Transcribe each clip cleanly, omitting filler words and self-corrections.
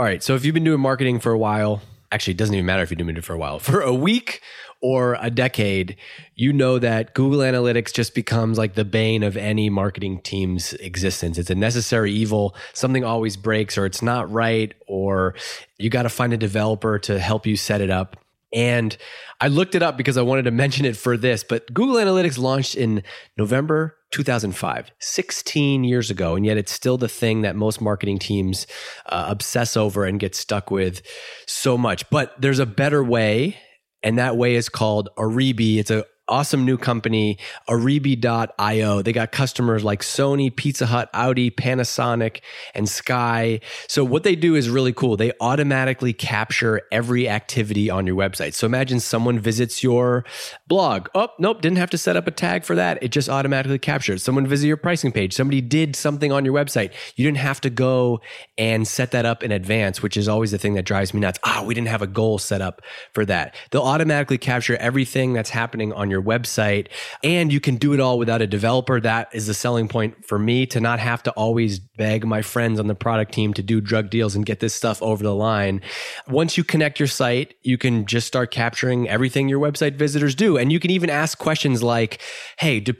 All right. So if you've been doing marketing for a while, actually, it doesn't even matter if you've been doing it for a while, for a week or a decade, you know that Google Analytics just becomes like the bane of any marketing team's existence. It's a necessary evil. Something always breaks, or it's not right, or you got to find a developer to help you set it up. And I looked it up because I wanted to mention it for this, but Google Analytics launched in November 2005, 16 years ago, and yet it's still the thing that most marketing teams obsess over and get stuck with so much. But there's a better way, and that way is called Oribi. It's an awesome new company, Oribi.io. They got customers like Sony, Pizza Hut, Audi, Panasonic, and Sky. So what they do is really cool. They automatically capture every activity on your website. So imagine someone visits your blog. Oh, nope, didn't have to set up a tag for that. It just automatically captures. Someone visited your pricing page. Somebody did something on your website. You didn't have to go and set that up in advance, which is always the thing that drives me nuts. We didn't have a goal set up for that. They'll automatically capture everything that's happening on your website, and you can do it all without a developer. That is the selling point for me, to not have to always beg my friends on the product team to do drug deals and get this stuff over the line. Once you connect your site, you can just start capturing everything your website visitors do. And you can even ask questions like, hey, are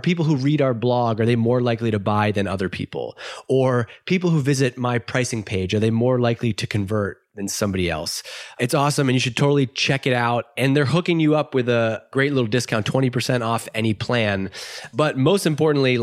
people who read our blog, are they more likely to buy than other people? Or people who visit my pricing page, are they more likely to convert than somebody else? It's awesome, and you should totally check it out. And they're hooking you up with a great little discount, 20% off any plan. But most importantly,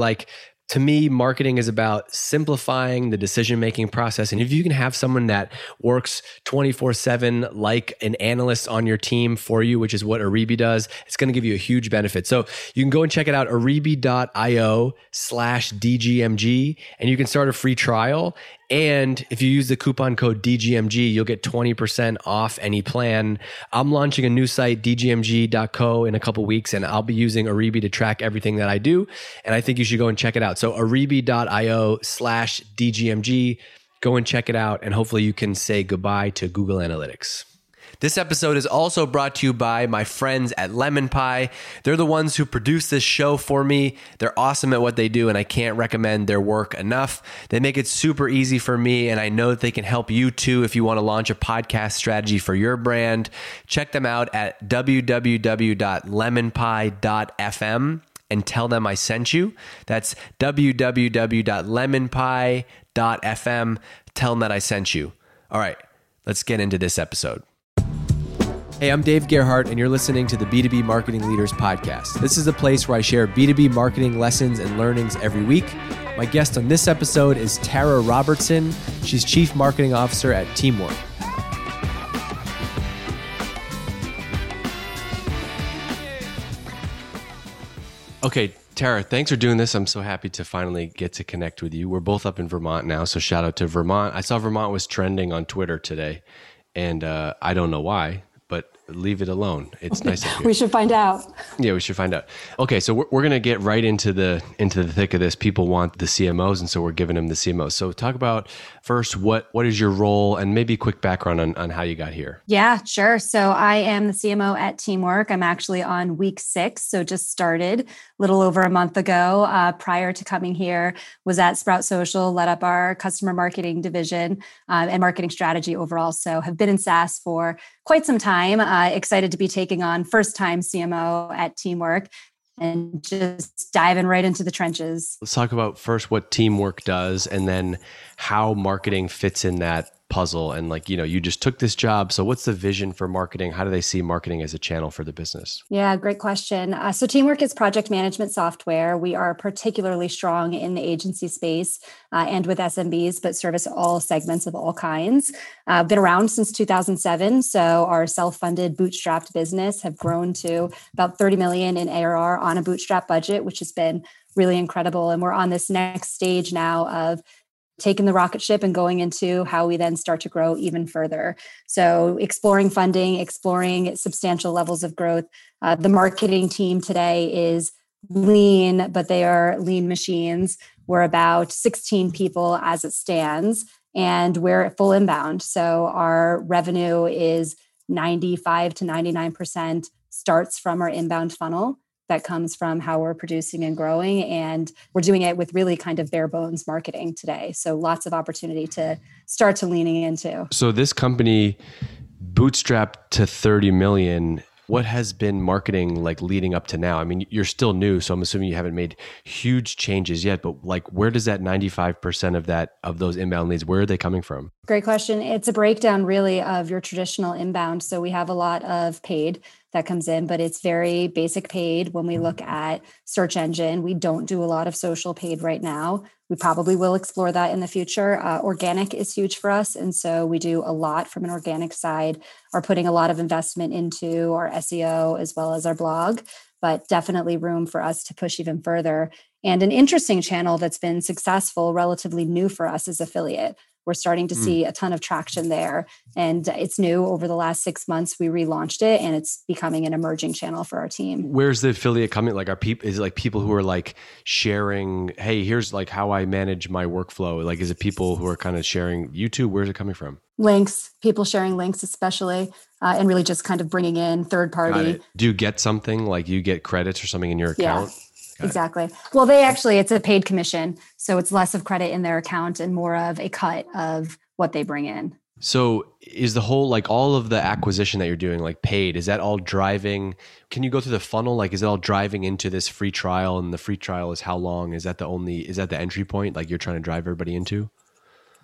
to me, marketing is about simplifying the decision-making process. And if you can have someone that works 24/7, like an analyst on your team for you, which is what Oribi does, it's going to give you a huge benefit. So you can go and check it out, Oribi.io/DGMG, and you can start a free trial. And if you use the coupon code DGMG, you'll get 20% off any plan. I'm launching a new site, dgmg.co, in a couple weeks, and I'll be using Oribi to track everything that I do. And I think you should go and check it out. So Oribi.io/DGMG, go and check it out. And hopefully you can say goodbye to Google Analytics. This episode is also brought to you by my friends at Lemon Pie. They're the ones who produce this show for me. They're awesome at what they do, and I can't recommend their work enough. They make it super easy for me, and I know that they can help you too if you want to launch a podcast strategy for your brand. Check them out at www.lemonpie.fm and tell them I sent you. That's www.lemonpie.fm. Tell them that I sent you. All right, let's get into this episode. Hey, I'm Dave Gerhardt, and you're listening to the B2B Marketing Leaders Podcast. This is a place where I share B2B marketing lessons and learnings every week. My guest on this episode is Tara Robertson. She's Chief Marketing Officer at Teamwork. Okay, Tara, thanks for doing this. I'm so happy to finally get to connect with you. We're both up in Vermont now, so shout out to Vermont. I saw Vermont was trending on Twitter today, and I don't know why. Leave it alone. It's nice up here. We should find out. Yeah, we should find out. Okay, so we're going to get right into the thick of this. People want the CMOs, and so we're giving them the CMOs. So talk about first, what is your role, and maybe a quick background on how you got here. Yeah, sure. So I am the CMO at Teamwork. I'm actually on week 6, so just started a little over a month ago. Prior to coming here, was at Sprout Social, led up our customer marketing division and marketing strategy overall. So have been in SaaS for quite some time. Excited to be taking on first-time CMO at Teamwork and just diving right into the trenches. Let's talk about first what Teamwork does, and then how marketing fits in that puzzle. And you just took this job. So what's the vision for marketing? How do they see marketing as a channel for the business? Yeah, great question. So Teamwork is project management software. We are particularly strong in the agency space and with SMBs, but service all segments of all kinds. Been around since 2007. So our self-funded bootstrapped business have grown to about 30 million in ARR on a bootstrap budget, which has been really incredible. And we're on this next stage now of taking the rocket ship and going into how we then start to grow even further. So exploring funding, exploring substantial levels of growth. The marketing team today is lean, but they are lean machines. We're about 16 people as it stands, and we're at full inbound. So our revenue is 95 to 99% starts from our inbound funnel. that comes from how we're producing and growing. And we're doing it with really kind of bare bones marketing today. So lots of opportunity to start to leaning into. So this company bootstrapped to 30 million. What has been marketing like leading up to now? I mean, you're still new, so I'm assuming you haven't made huge changes yet, but like, where does that 95% of those inbound leads, where are they coming from? Great question. It's a breakdown really of your traditional inbound. So we have a lot of paid that comes in, but it's very basic paid. When we look at search engine, we don't do a lot of social paid right now. We probably will explore that in the future. Organic is huge for us. And so we do a lot from an organic side, are putting a lot of investment into our SEO as well as our blog, but definitely room for us to push even further. And an interesting channel that's been successful, relatively new for us, is affiliate. We're starting to see a ton of traction there. And it's new. Over the last 6 months, we relaunched it, and it's becoming an emerging channel for our team. Where's the affiliate coming? Like, is it like people who are like sharing, hey, here's like how I manage my workflow? Like, is it people who are kind of sharing YouTube? Where's it coming from? Links, people sharing links, especially, and really just kind of bringing in third party. Do you get something like you get credits or something in your account? Yeah. Exactly. Well, it's a paid commission. So it's less of credit in their account and more of a cut of what they bring in. So is the whole, like all of the acquisition that you're doing, like paid, is that all driving? Can you go through the funnel? Like, is it all driving into this free trial, and the free trial is how long? Is that the entry point? Like you're trying to drive everybody into?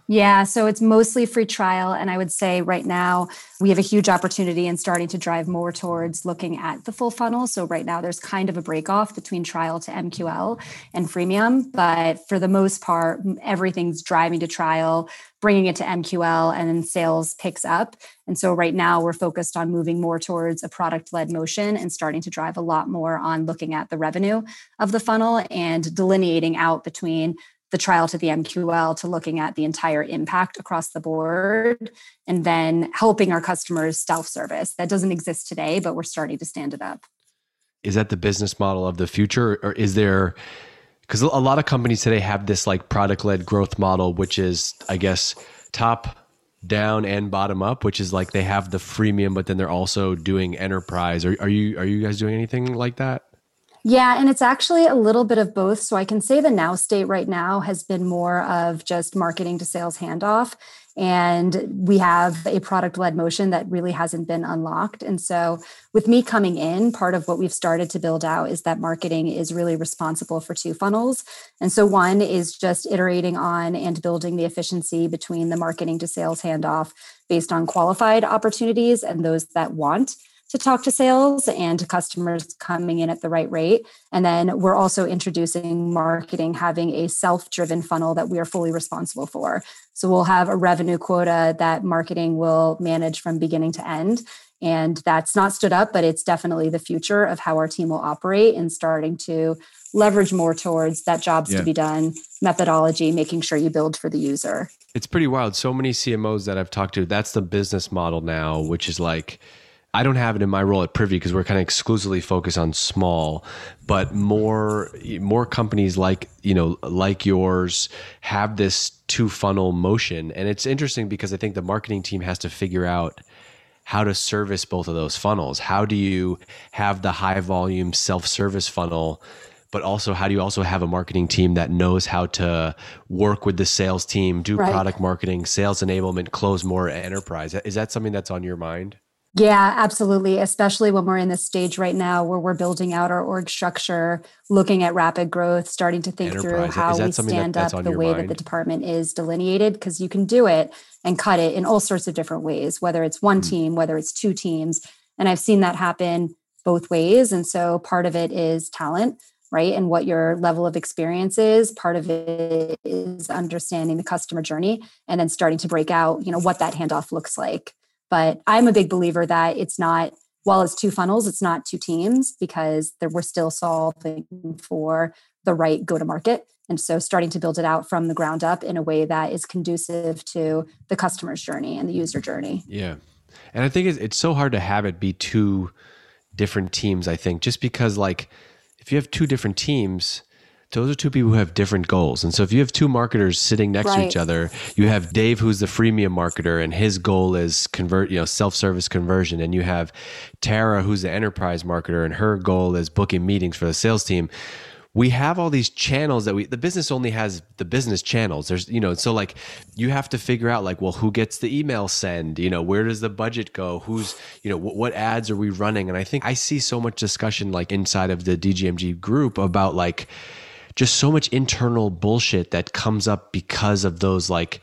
Yeah. So it's mostly free trial. And I would say right now we have a huge opportunity in starting to drive more towards looking at the full funnel. So right now there's kind of a break off between trial to MQL and freemium, but for the most part, everything's driving to trial, bringing it to MQL, and then sales picks up. And so right now we're focused on moving more towards a product-led motion and starting to drive a lot more on looking at the revenue of the funnel and delineating out between the trial to the MQL to looking at the entire impact across the board, and then helping our customers self-service. That doesn't exist today, but we're starting to stand it up. Is that the business model of the future? Or is there, because a lot of companies today have this like product-led growth model, which is, I guess, top down and bottom up, which is like they have the freemium, but then they're also doing enterprise. Are you guys doing anything like that? Yeah. And it's actually a little bit of both. So I can say the now state right now has been more of just marketing to sales handoff. And we have a product-led motion that really hasn't been unlocked. And so with me coming in, part of what we've started to build out is that marketing is really responsible for two funnels. And so one is just iterating on and building the efficiency between the marketing to sales handoff based on qualified opportunities and those that want to talk to sales and to customers coming in at the right rate. And then we're also introducing marketing, having a self-driven funnel that we are fully responsible for. So we'll have a revenue quota that marketing will manage from beginning to end. And that's not stood up, but it's definitely the future of how our team will operate and starting to leverage more towards that jobs to be done methodology, making sure you build for the user. It's pretty wild. So many CMOs that I've talked to, that's the business model now, which is like, I don't have it in my role at Privy because we're kind of exclusively focused on small, but more companies like yours have this two funnel motion. And it's interesting because I think the marketing team has to figure out how to service both of those funnels. How do you have the high volume self-service funnel, but also how do you also have a marketing team that knows how to work with the sales team, do product marketing, sales enablement, close more enterprise? Is that something that's on your mind? Yeah, absolutely. Especially when we're in this stage right now where we're building out our org structure, looking at rapid growth, starting to think through how we stand up the way that the department is delineated, because you can do it and cut it in all sorts of different ways, whether it's one team, whether it's two teams. And I've seen that happen both ways. And so part of it is talent, right? And what your level of experience is. Part of it is understanding the customer journey and then starting to break out, what that handoff looks like. But I'm a big believer that it's not, while it's two funnels, it's not two teams, because we're still solving for the right go-to-market. And so starting to build it out from the ground up in a way that is conducive to the customer's journey and the user journey. Yeah. And I think it's so hard to have it be two different teams, I think, just because like if you have two different teams, those are two people who have different goals. And so if you have two marketers sitting next to each other, you have Dave, who's the freemium marketer, and his goal is self-service conversion. And you have Tara, who's the enterprise marketer, and her goal is booking meetings for the sales team. We have all these channels that the business only has the business channels. There's, so like you have to figure out like, well, who gets the email send? Where does the budget go? Who's, what ads are we running? And I think I see so much discussion like inside of the DGMG group about like just so much internal bullshit that comes up because of those like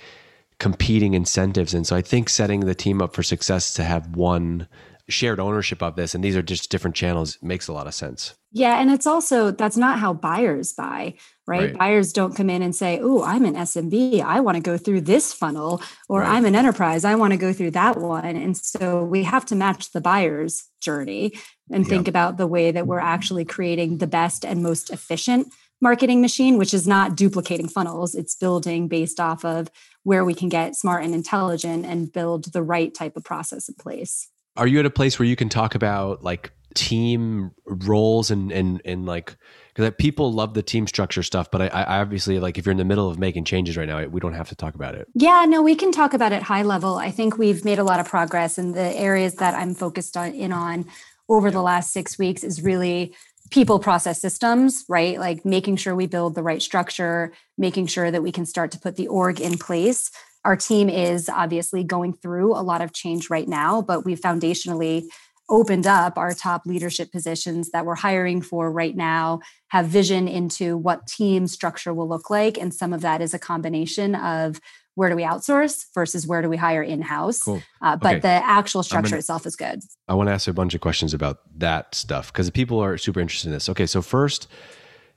competing incentives. And so I think setting the team up for success to have one shared ownership of this, and these are just different channels, makes a lot of sense. Yeah. And it's also, that's not how buyers buy, right? Buyers don't come in and say, oh, I'm an SMB, I want to go through this funnel, or I'm an enterprise, I want to go through that one. And so we have to match the buyer's journey and think about the way that we're actually creating the best and most efficient marketing machine, which is not duplicating funnels. It's building based off of where we can get smart and intelligent and build the right type of process in place. Are you at a place where you can talk about like team roles and like, because people love the team structure stuff, but I obviously, like if you're in the middle of making changes right now, we don't have to talk about it. Yeah, no, we can talk about it high level. I think we've made a lot of progress, and the areas that I'm focused on over the last 6 weeks is really people, process, systems, right? Like making sure we build the right structure, making sure that we can start to put the org in place. Our team is obviously going through a lot of change right now, but we've foundationally opened up our top leadership positions that we're hiring for right now, have vision into what team structure will look like. And some of that is a combination of where do we outsource versus where do we hire in-house. Cool. But the actual structure itself is good. I want to ask you a bunch of questions about that stuff because people are super interested in this. Okay, so first,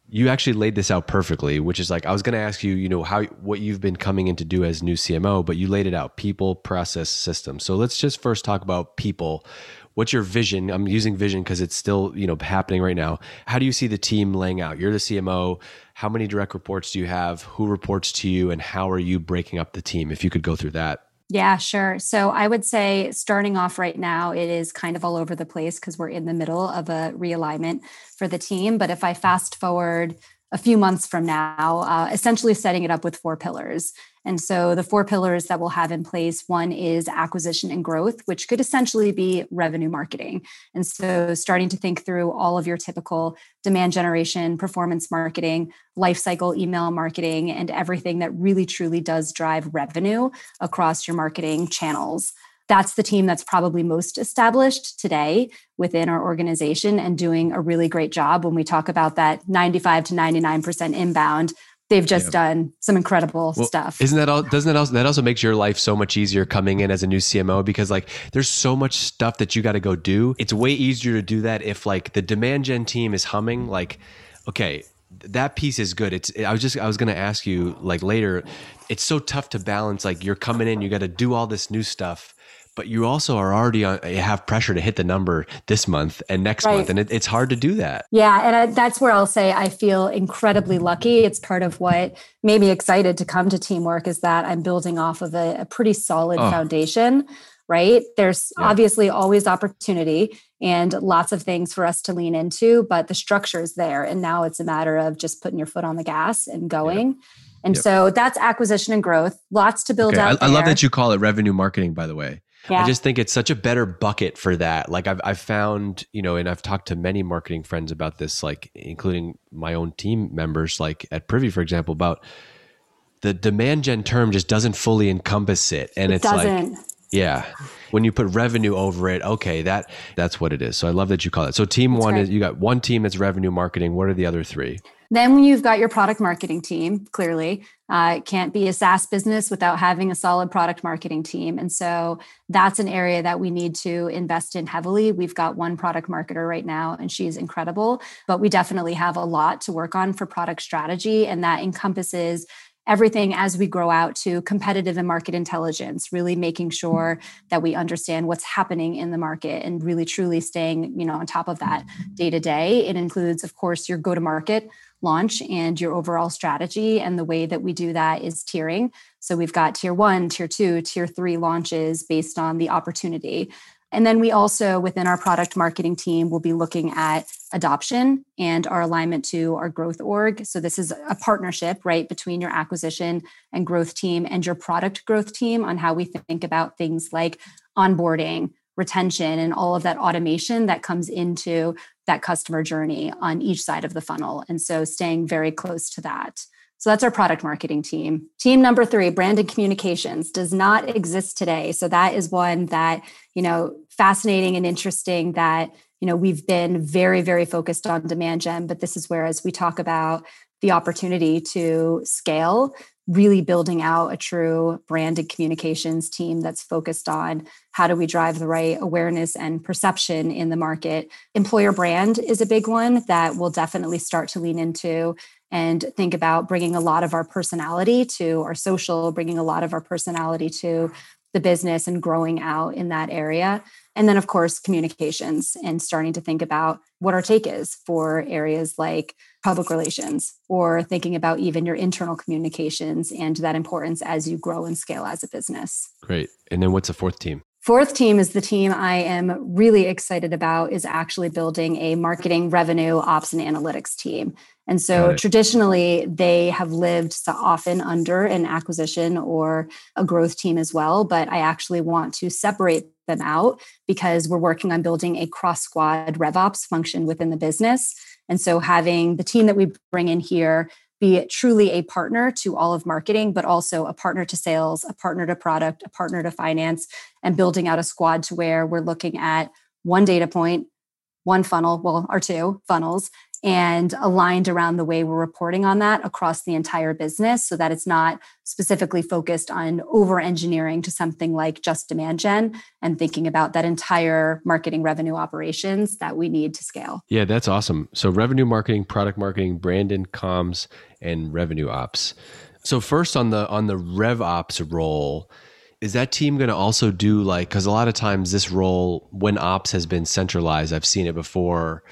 you actually laid this out perfectly, which is like, I was going to ask you, what you've been coming in to do as new CMO, but you laid it out: people, process, systems. So let's just first talk about people. What's your vision? I'm using vision because it's still, happening right now. How do you see the team laying out? You're the CMO. How many direct reports do you have? Who reports to you, and how are you breaking up the team? If you could go through that. Yeah, sure. So I would say starting off right now, it is kind of all over the place because we're in the middle of a realignment for the team. But if I fast forward a few months from now, essentially setting it up with 4 pillars. And so the 4 pillars that we'll have in place, one is acquisition and growth, which could essentially be revenue marketing. And so starting to think through all of your typical demand generation, performance marketing, lifecycle email marketing, and everything that really truly does drive revenue across your marketing channels. That's the team that's probably most established today within our organization and doing a really great job. When we talk about that 95 to 99% inbound, they've just done some incredible stuff. Doesn't that also makes your life so much easier coming in as a new CMO, because like there's so much stuff that you got to go do. It's way easier to do that if like the demand gen team is humming, like, okay, that piece is good. I was going to ask you like later, it's so tough to balance. Like you're coming in, you got to do all this new stuff, but you also are already have pressure to hit the number this month and next month. And it's hard to do that. Yeah. And that's where I'll say I feel incredibly lucky. It's part of what made me excited to come to Teamwork, is that I'm building off of a pretty solid foundation, right? There's obviously always opportunity and lots of things for us to lean into, but the structure is there. And now it's a matter of just putting your foot on the gas and going. Yep. And so that's acquisition and growth. Lots to build out there. I love that you call it revenue marketing, by the way. Yeah. I just think it's such a better bucket for that. Like I've found, and I've talked to many marketing friends about this, like including my own team members, like at Privy, for example, about the demand gen term just doesn't fully encompass it. And it's doesn't. Like, yeah, when you put revenue over it, okay, that's what it is. So I love that you call it. So team that's one is, you got one team that's revenue marketing. What are the other 3? Then you've got your product marketing team, clearly. It can't be a SaaS business without having a solid product marketing team. And so that's an area that we need to invest in heavily. We've got one product marketer right now, and she's incredible, but we definitely have a lot to work on for product strategy. And that encompasses everything as we grow out to competitive and market intelligence, really making sure that we understand what's happening in the market and really truly staying, on top of that day to day. It includes, of course, your go-to-market launch and your overall strategy. And the way that we do that is tiering. So we've got tier 1, tier 2, tier 3 launches based on the opportunity. And then we also, within our product marketing team, will be looking at adoption and our alignment to our growth org. So this is a partnership, right, between your acquisition and growth team and your product growth team on how we think about things like onboarding, retention, and all of that automation that comes into that customer journey on each side of the funnel. And so staying very close to that. So that's our product marketing team. Team number 3, brand and communications, does not exist today. So that is one that, you know, fascinating and interesting that, you know, we've been very, very focused on demand gen, but this is where, as we talk about the opportunity to scale, really building out a true brand and communications team that's focused on how do we drive the right awareness and perception in the market. Employer brand is a big one that we'll definitely start to lean into and think about bringing a lot of our personality to our social, bringing a lot of our personality to the business and growing out in that area. And then, of course, communications and starting to think about what our take is for areas like public relations, or thinking about even your internal communications and that importance as you grow and scale as a business. Great. And then what's the 4th team? 4th team is the team I am really excited about, is actually building a marketing, revenue, ops, and analytics team. And so traditionally, they have lived so often under an acquisition or a growth team as well. But I actually want to separate them out because we're working on building a cross-squad RevOps function within the business. And so having the team that we bring in here be truly a partner to all of marketing, but also a partner to sales, a partner to product, a partner to finance, and building out a squad to where we're looking at one data point, one funnel, well, our 2 funnels, and aligned around the way we're reporting on that across the entire business so that it's not specifically focused on over-engineering to something like just demand gen and thinking about that entire marketing revenue operations that we need to scale. Yeah, that's awesome. So revenue marketing, product marketing, brand and comms, and revenue ops. So first on the rev ops role, is that team going to also do like, because a lot of times this role, when ops has been centralized, I've seen it before,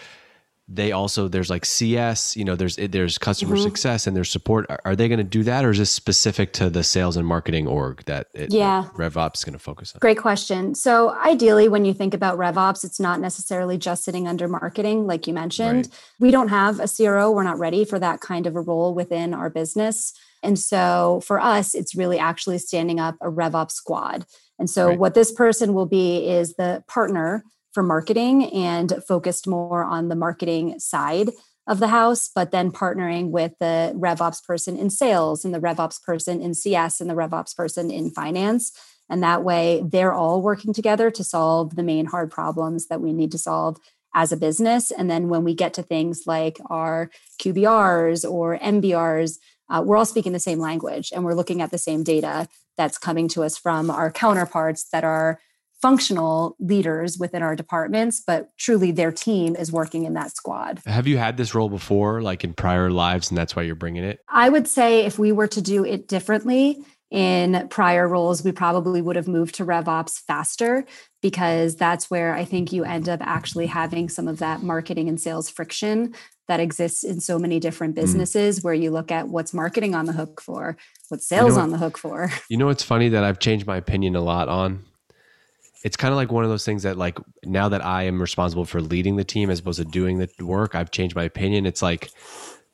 they also, there's like CS, you know, there's customer success and there's support. Are they going to do that, or is this specific to the sales and marketing org that RevOps is going to focus on? Great question. So ideally, when you think about RevOps, it's not necessarily just sitting under marketing, like you mentioned. Right. We don't have a CRO. We're not ready for that kind of a role within our business. And so for us, it's really actually standing up a RevOps squad. And so what this person will be is the partner for marketing and focused more on the marketing side of the house, but then partnering with the RevOps person in sales and the RevOps person in CS and the RevOps person in finance. And that way they're all working together to solve the main hard problems that we need to solve as a business. And then when we get to things like our QBRs or MBRs, we're all speaking the same language and we're looking at the same data that's coming to us from our counterparts that are functional leaders within our departments, but truly their team is working in that squad. Have you had this role before, like in prior lives, and that's why you're bringing it? I would say if we were to do it differently in prior roles, we probably would have moved to RevOps faster, because that's where I think you end up actually having some of that marketing and sales friction that exists in so many different businesses where you look at what's marketing on the hook for, what's sales on the hook for. You know, it's funny that I've changed my opinion a lot on. It's kind of like one of those things that, like, now that I am responsible for leading the team as opposed to doing the work, I've changed my opinion. It's like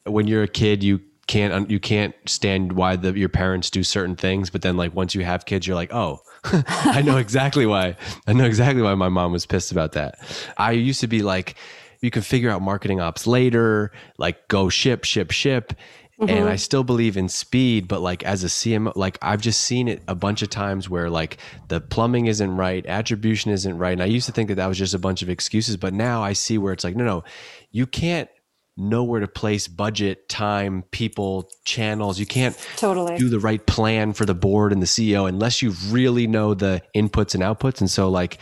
when you're a kid, you can't stand why your parents do certain things, but then, like, once you have kids, you're like, oh, I know exactly why my mom was pissed about that. I used to be like, you can figure out marketing ops later, like go ship. Mm-hmm. And I still believe in speed, but like as a CMO, like I've just seen it a bunch of times where like the plumbing isn't right, attribution isn't right. And I used to think that was just a bunch of excuses, but now I see where it's like, no, you can't know where to place budget, time, people, channels. You can't do the right plan for the board and the CEO unless you really know the inputs and outputs. And so like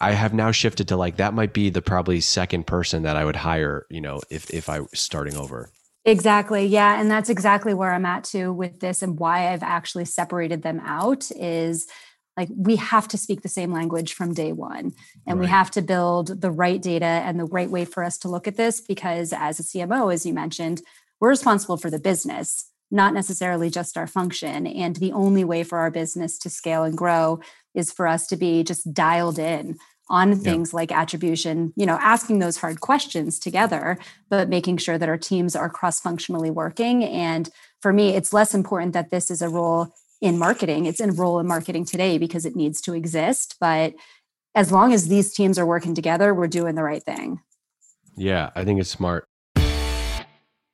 I have now shifted to like, that might be the probably second person that I would hire, you know, if I was starting over. Exactly. Yeah. And that's exactly where I'm at too with this, and why I've actually separated them out is like, we have to speak the same language from day one, and we have to build the right data and the right way for us to look at this, because as a CMO, as you mentioned, we're responsible for the business, not necessarily just our function. And the only way for our business to scale and grow is for us to be just dialed in on things like attribution, you know, asking those hard questions together, but making sure that our teams are cross-functionally working. And for me, it's less important that this is a role in marketing. It's a role in marketing today because it needs to exist. But as long as these teams are working together, we're doing the right thing. Yeah, I think it's smart.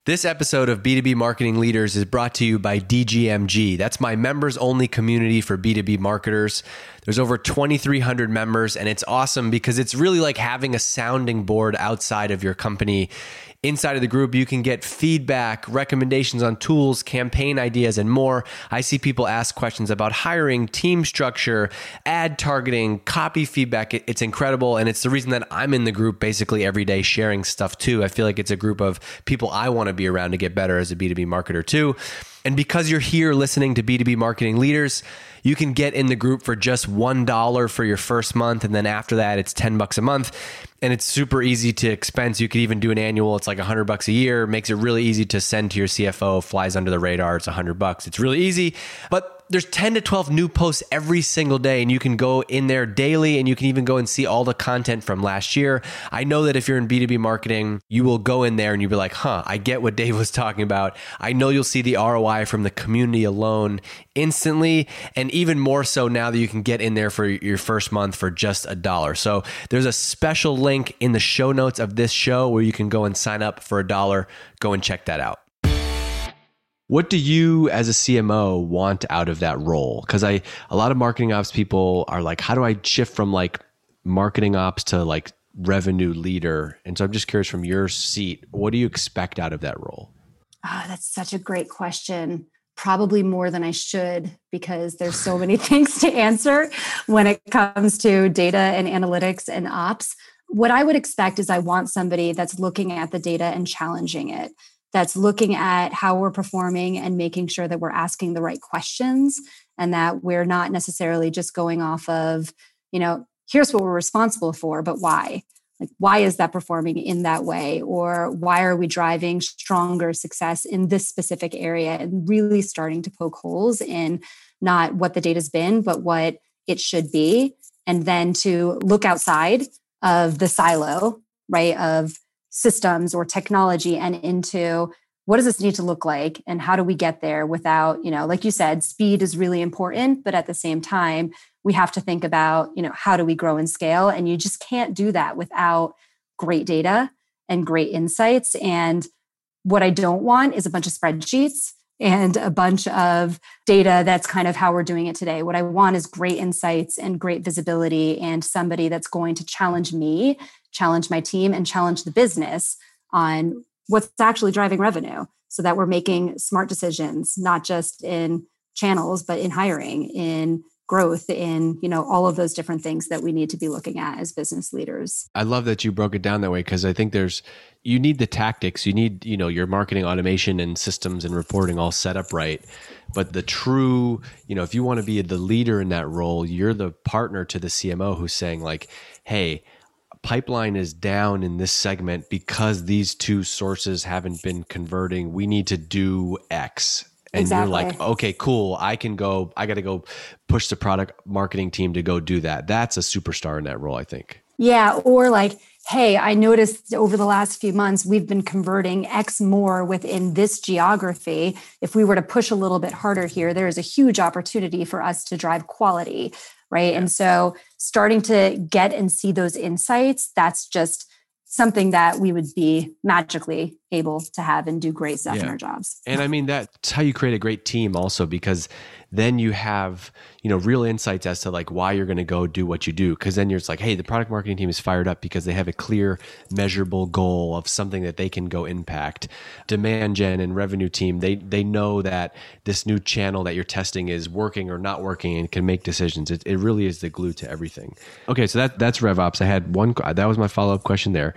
This episode of B2B Marketing Leaders is brought to you by DGMG. That's my members-only community for B2B marketers. There's over 2,300 members, and it's awesome because it's really like having a sounding board outside of your company. Inside of the group, you can get feedback, recommendations on tools, campaign ideas, and more. I see people ask questions about hiring, team structure, ad targeting, copy feedback. It's incredible. And it's the reason that I'm in the group basically every day sharing stuff too. I feel like it's a group of people I want to be around to get better as a B2B marketer too. And because you're here listening to B2B Marketing Leaders, you can get in the group for just $1 for your first month. And then after that, it's $10 a month. And it's super easy to expense. You could even do an annual. It's like $100 a year. It makes it really easy to send to your CFO. Flies under the radar. It's $100. It's really easy. But there's 10 to 12 new posts every single day, and you can go in there daily, and you can even go and see all the content from last year. I know that if you're in B2B marketing, you will go in there and you'll be like, huh, I get what Dave was talking about. I know you'll see the ROI from the community alone instantly, and even more so now that you can get in there for your first month for just $1. So there's a special link in the show notes of this show where you can go and sign up for $1. Go and check that out. What do you as a CMO want out of that role? Because a lot of marketing ops people are like, how do I shift from like marketing ops to like revenue leader? And so I'm just curious from your seat, what do you expect out of that role? Oh, that's such a great question. Probably more than I should, because there's so many things to answer when it comes to data and analytics and ops. What I would expect is I want somebody that's looking at the data and challenging it, that's looking at how we're performing and making sure that we're asking the right questions, and that we're not necessarily just going off of, you know, here's what we're responsible for, but why? Like, why is that performing in that way? Or why are we driving stronger success in this specific area? And really starting to poke holes in not what the data's been, but what it should be. And then to look outside of the silo, right, of systems or technology, and into what does this need to look like and how do we get there without, you know, like you said, speed is really important, but at the same time, we have to think about, you know, how do we grow and scale? And you just can't do that without great data and great insights. And what I don't want is a bunch of spreadsheets and a bunch of data that's kind of how we're doing it today. What I want is great insights and great visibility, and somebody that's going to challenge me, challenge my team, and challenge the business on what's actually driving revenue, so that we're making smart decisions, not just in channels, but in hiring, in growth, in, you know, all of those different things that we need to be looking at as business leaders. I love that you broke it down that way, because I think you need the tactics, you need, you know, your marketing automation and systems and reporting all set up right. But the true, you know, if you want to be the leader in that role, you're the partner to the CMO who's saying like, hey, pipeline is down in this segment because these two sources haven't been converting. We need to do X. And exactly. You're like, okay, cool. I got to go push the product marketing team to go do that. That's a superstar in that role, I think. Yeah. Or like, hey, I noticed over the last few months, we've been converting X more within this geography. If we were to push a little bit harder here, there is a huge opportunity for us to drive quality, right? Yeah. And so starting to get and see those insights, that's just something that we would be magically able to have and do great stuff in our jobs. And I mean, that's how you create a great team also, because then you have, you know, real insights as to like why you're going to go do what you do. Because then you're just like, hey, the product marketing team is fired up because they have a clear measurable goal of something that they can go impact. Demand gen and revenue team, they know that this new channel that you're testing is working or not working and can make decisions. It really is the glue to everything. Okay, so that's RevOps. I had one, that was my follow-up question there.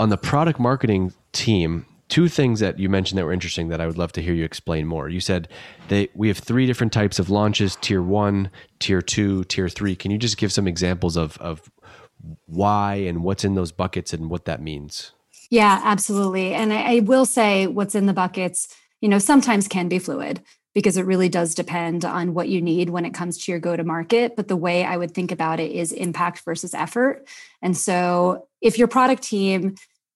On the product marketing team, two things that you mentioned that were interesting that I would love to hear you explain more. You said we have three different types of launches: tier 1, tier 2, tier 3. Can you just give some examples of why and what's in those buckets and what that means? Yeah, absolutely. And I will say what's in the buckets, you know, sometimes can be fluid, because it really does depend on what you need when it comes to your go-to-market. But the way I would think about it is impact versus effort. And so if your product team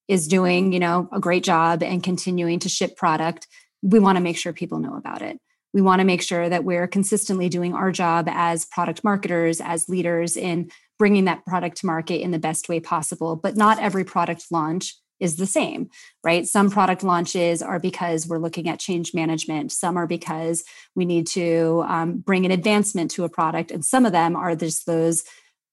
is doing, you know, a great job and continuing to ship product, we want to make sure people know about it. We want to make sure that we're consistently doing our job as product marketers, as leaders in bringing that product to market in the best way possible. But not every product launch is the same, right? Some product launches are because we're looking at change management. Some are because we need to bring an advancement to a product. And some of them are just those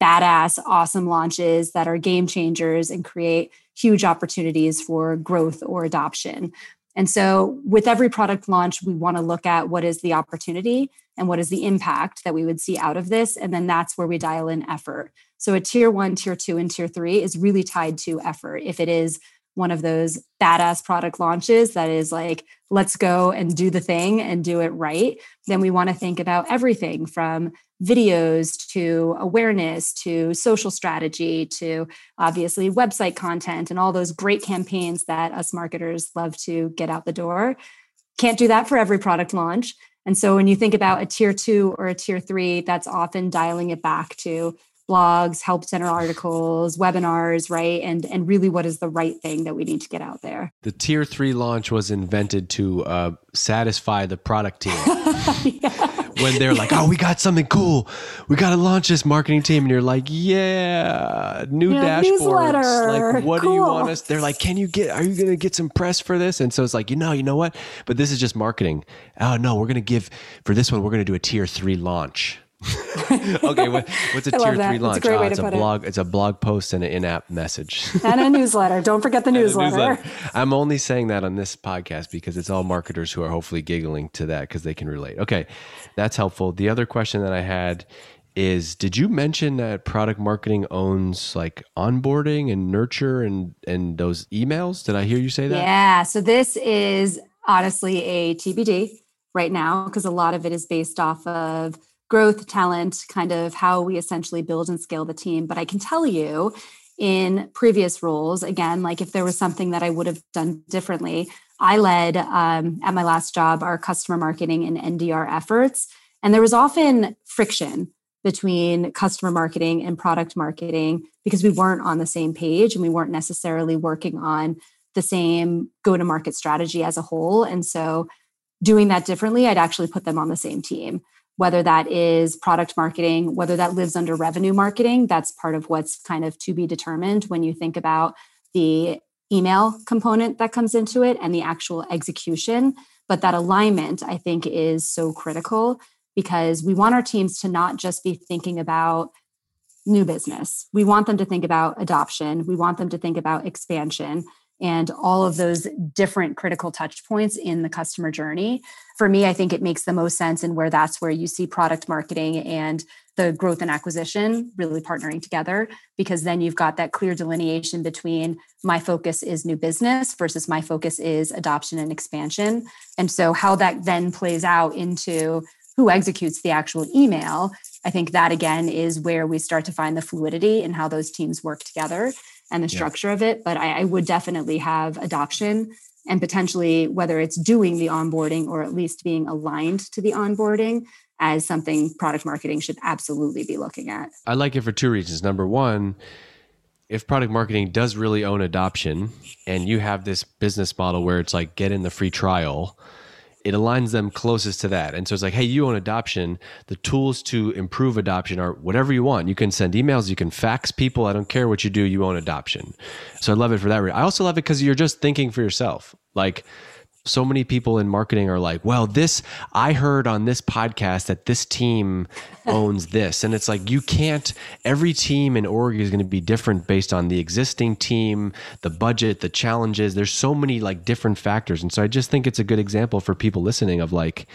badass, awesome launches that are game changers and create huge opportunities for growth or adoption. And so with every product launch, we want to look at what is the opportunity and what is the impact that we would see out of this. And then that's where we dial in effort. So a tier one, tier two, and tier three is really tied to effort. If it is one of those badass product launches that is like, let's go and do the thing and do it right, then we want to think about everything from videos to awareness to social strategy to obviously website content and all those great campaigns that us marketers love to get out the door. Can't do that for every product launch. And so when you think about a tier two or a tier three, that's often dialing it back to blogs, help center articles, webinars, right? And really what is the right thing that we need to get out there. The tier three launch was invented to satisfy the product team. When they're like, oh, we got something cool. We got to launch this marketing team. And you're like, yeah, new dashboards. Newsletter. Like, what cool. do you want us? They're like, are you going to get some press for this? And so it's like, you know what? But this is just marketing. Oh no, for this one, we're going to do a tier three launch. Okay, what's a tier three launch? It's a blog post and an in-app message. And a newsletter. Don't forget the newsletter. I'm only saying that on this podcast because it's all marketers who are hopefully giggling to that because they can relate. Okay, that's helpful. The other question that I had is, did you mention that product marketing owns like onboarding and nurture and those emails? Did I hear you say that? Yeah, so this is honestly a TBD right now because a lot of it is based off of growth, talent, kind of how we essentially build and scale the team. But I can tell you in previous roles, again, like if there was something that I would have done differently, I led at my last job, our customer marketing and NDR efforts. And there was often friction between customer marketing and product marketing because we weren't on the same page and we weren't necessarily working on the same go-to-market strategy as a whole. And so doing that differently, I'd actually put them on the same team. Whether that is product marketing, whether that lives under revenue marketing, that's part of what's kind of to be determined when you think about the email component that comes into it and the actual execution. But that alignment, I think, is so critical because we want our teams to not just be thinking about new business. We want them to think about adoption. We want them to think about expansion and all of those different critical touch points in the customer journey. For me, I think it makes the most sense and where that's where you see product marketing and the growth and acquisition really partnering together, because then you've got that clear delineation between my focus is new business versus my focus is adoption and expansion. And so how that then plays out into who executes the actual email, I think that again is where we start to find the fluidity in how those teams work together and the structure of it. But I would definitely have adoption and potentially whether it's doing the onboarding or at least being aligned to the onboarding as something product marketing should absolutely be looking at. I like it for two reasons. Number one, if product marketing does really own adoption and you have this business model where it's like, get in the free trial, it aligns them closest to that. And so it's like, hey, you own adoption. The tools to improve adoption are whatever you want. You can send emails, you can fax people. I don't care what you do, you own adoption. So I love it for that reason. I also love it because you're just thinking for yourself. Like so many people in marketing are like, well, I heard on this podcast that this team owns this. And it's like, every team in org is going to be different based on the existing team, the budget, the challenges. There's so many like different factors. And so I just think it's a good example for people listening of like,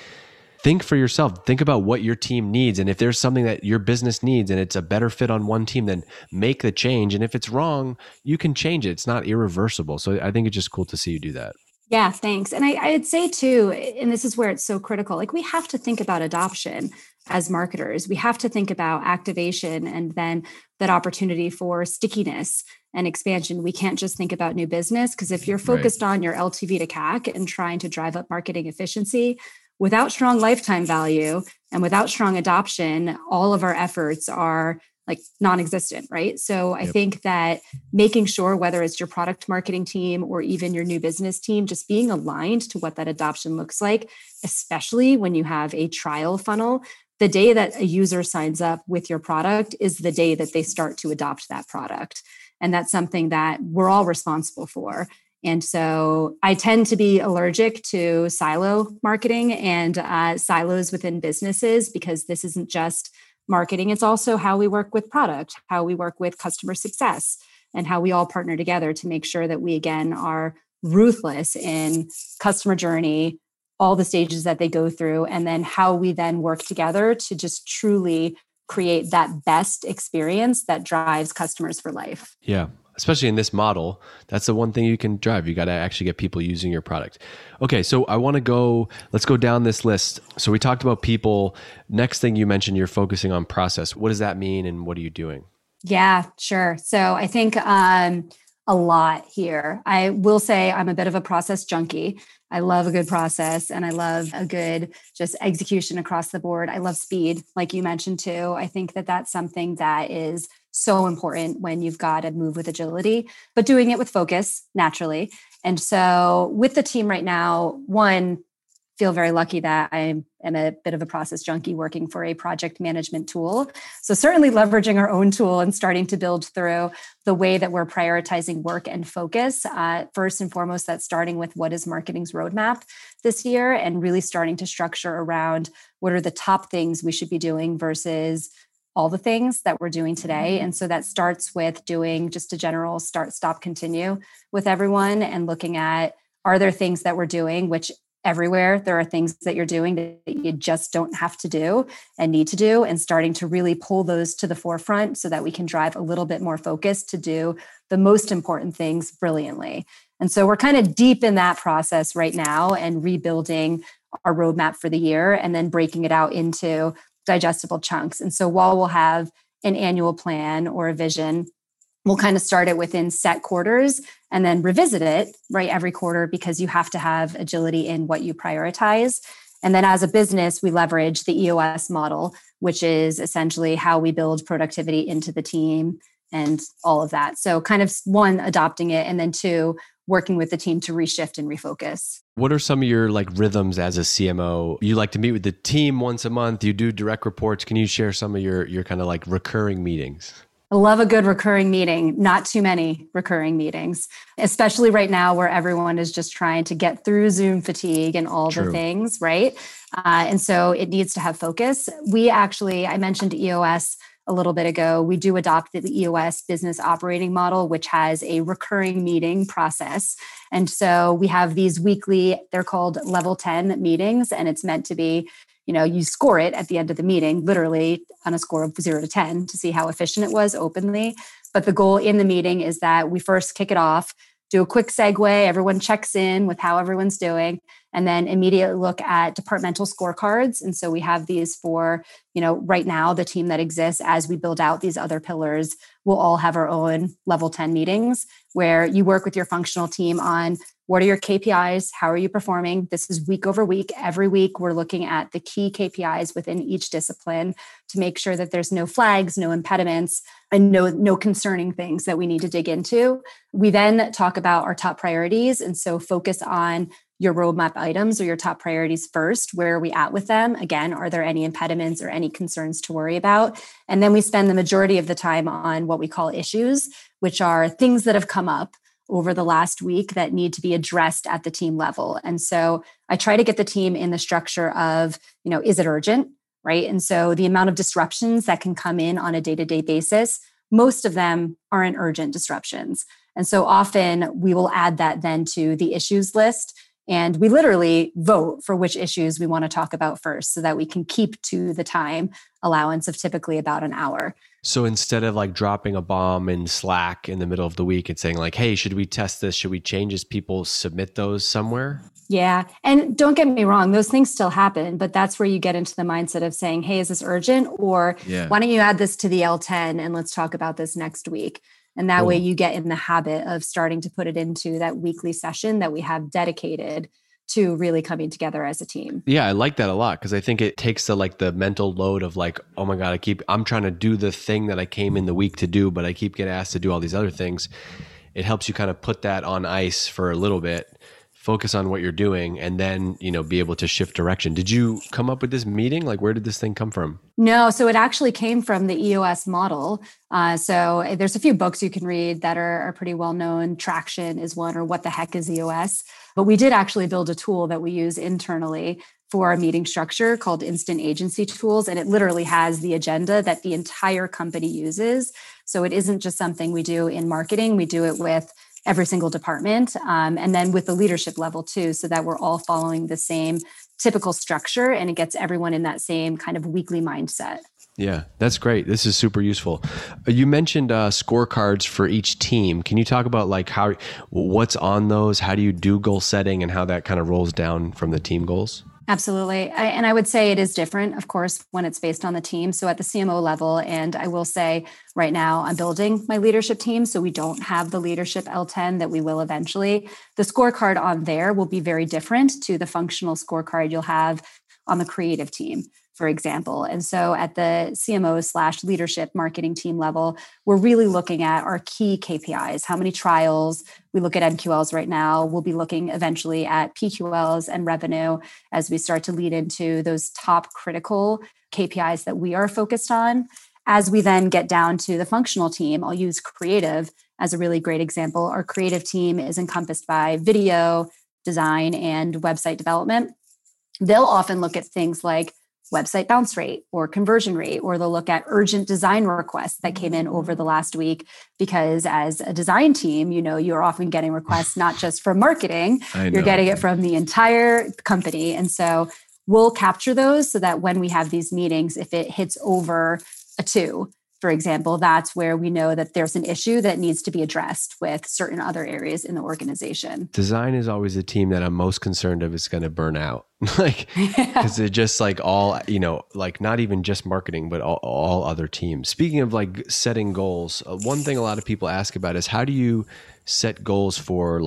think for yourself, think about what your team needs. And if there's something that your business needs and it's a better fit on one team, then make the change. And if it's wrong, you can change it. It's not irreversible. So I think it's just cool to see you do that. Yeah, thanks. And I'd say too, and this is where it's so critical, like we have to think about adoption as marketers. We have to think about activation and then that opportunity for stickiness and expansion. We can't just think about new business because if you're focused on your LTV to CAC and trying to drive up marketing efficiency, without strong lifetime value and without strong adoption, all of our efforts are like non-existent, right? So I think that making sure, whether it's your product marketing team or even your new business team, just being aligned to what that adoption looks like, especially when you have a trial funnel, the day that a user signs up with your product is the day that they start to adopt that product. And that's something that we're all responsible for. And so I tend to be allergic to silo marketing and silos within businesses, because this isn't just marketing. It's also how we work with product, how we work with customer success, and how we all partner together to make sure that we, again, are ruthless in customer journey, all the stages that they go through, and then how we then work together to just truly create that best experience that drives customers for life. Yeah. Especially in this model, that's the one thing you can drive. You got to actually get people using your product. Okay, so let's go down this list. So we talked about people. Next thing you mentioned, you're focusing on process. What does that mean and what are you doing? Yeah, sure. So I think a lot here. I will say I'm a bit of a process junkie. I love a good process and I love a good just execution across the board. I love speed, like you mentioned too. I think that that's something that is so important when you've got to move with agility, but doing it with focus naturally. And so with the team right now, one, feel very lucky that I am a bit of a process junkie working for a project management tool. So certainly leveraging our own tool and starting to build through the way that we're prioritizing work and focus. First and foremost, that's starting with what is marketing's roadmap this year and really starting to structure around what are the top things we should be doing versus all the things that we're doing today. And so that starts with doing just a general start, stop, continue with everyone and looking at, are there things that we're doing, which everywhere there are things that you're doing that you just don't have to do and need to do, and starting to really pull those to the forefront so that we can drive a little bit more focus to do the most important things brilliantly. And so we're kind of deep in that process right now and rebuilding our roadmap for the year and then breaking it out into digestible chunks. And so while we'll have an annual plan or a vision, we'll kind of start it within set quarters and then revisit it right every quarter, because you have to have agility in what you prioritize. And then as a business, we leverage the EOS model, which is essentially how we build productivity into the team and all of that. So kind of one, adopting it, and then two, working with the team to reshift and refocus. What are some of your rhythms as a CMO? You like to meet with the team once a month. You do direct reports. Can you share some of your kind of recurring meetings? I love a good recurring meeting, not too many recurring meetings, especially right now where everyone is just trying to get through Zoom fatigue and all the things, right? And so it needs to have focus. We actually, I mentioned EOS a little bit ago, we do adopt the EOS business operating model, which has a recurring meeting process. And so we have these weekly, they're called level 10 meetings, and it's meant to be, you score it at the end of the meeting, literally on a score of 0 to 10 to see how efficient it was openly. But the goal in the meeting is that we first kick it off, do a quick segue, everyone checks in with how everyone's doing, and then immediately look at departmental scorecards. And so we have these for, right now, the team that exists. As we build out these other pillars, we'll all have our own level 10 meetings where you work with your functional team on what are your KPIs? How are you performing? This is week over week. Every week, we're looking at the key KPIs within each discipline to make sure that there's no flags, no impediments, and no concerning things that we need to dig into. We then talk about our top priorities. And so focus on your roadmap items or your top priorities first. Where are we at with them? Again, are there any impediments or any concerns to worry about? And then we spend the majority of the time on what we call issues, which are things that have come up over the last week that need to be addressed at the team level. And so I try to get the team in the structure of, is it urgent, right? And so the amount of disruptions that can come in on a day-to-day basis, most of them aren't urgent disruptions. And so often we will add that then to the issues list. And we literally vote for which issues we want to talk about first so that we can keep to the time allowance of typically about an hour. So instead of dropping a bomb in Slack in the middle of the week and saying hey, should we test this? Should we change this? People submit those somewhere? Yeah. And don't get me wrong, those things still happen, but that's where you get into the mindset of saying, hey, is this urgent? Or why don't you add this to the L10 and let's talk about this next week? And that way you get in the habit of starting to put it into that weekly session that we have dedicated to really coming together as a team. Yeah, I like that a lot because I think it takes the mental load of oh my God, I'm trying to do the thing that I came in the week to do, but I keep getting asked to do all these other things. It helps you kind of put that on ice for a little bit, focus on what you're doing, and then, be able to shift direction. Did you come up with this meeting? Where did this thing come from? No. So it actually came from the EOS model. So there's a few books you can read that are pretty well-known. Traction is one, or What the Heck is EOS? But we did actually build a tool that we use internally for our meeting structure called Instant Agency Tools. And it literally has the agenda that the entire company uses. So it isn't just something we do in marketing. We do it with every single department, and then with the leadership level too, so that we're all following the same typical structure and it gets everyone in that same kind of weekly mindset. Yeah, that's great. This is super useful. You mentioned scorecards for each team. Can you talk about what's on those? How do you do goal setting and how that kind of rolls down from the team goals? Absolutely. And I would say it is different, of course, when it's based on the team. So at the CMO level, and I will say right now, I'm building my leadership team. So we don't have the leadership L10 that we will eventually. The scorecard on there will be very different to the functional scorecard you'll have on the creative team, for example. And so at the CMO/leadership marketing team level, we're really looking at our key KPIs, how many trials. We look at MQLs right now. We'll be looking eventually at PQLs and revenue as we start to lead into those top critical KPIs that we are focused on. As we then get down to the functional team, I'll use creative as a really great example. Our creative team is encompassed by video, design, and website development. They'll often look at things like website bounce rate or conversion rate, or they'll look at urgent design requests that came in over the last week, because as a design team, you're often getting requests, not just from marketing, you're getting it from the entire company. And so we'll capture those so that when we have these meetings, if it hits over a 2, for example, that's where we know that there's an issue that needs to be addressed with certain other areas in the organization. Design is always the team that I'm most concerned of is going to burn out. Because they're just all, not even just marketing, but all other teams. Speaking of setting goals, one thing a lot of people ask about is how do you set goals for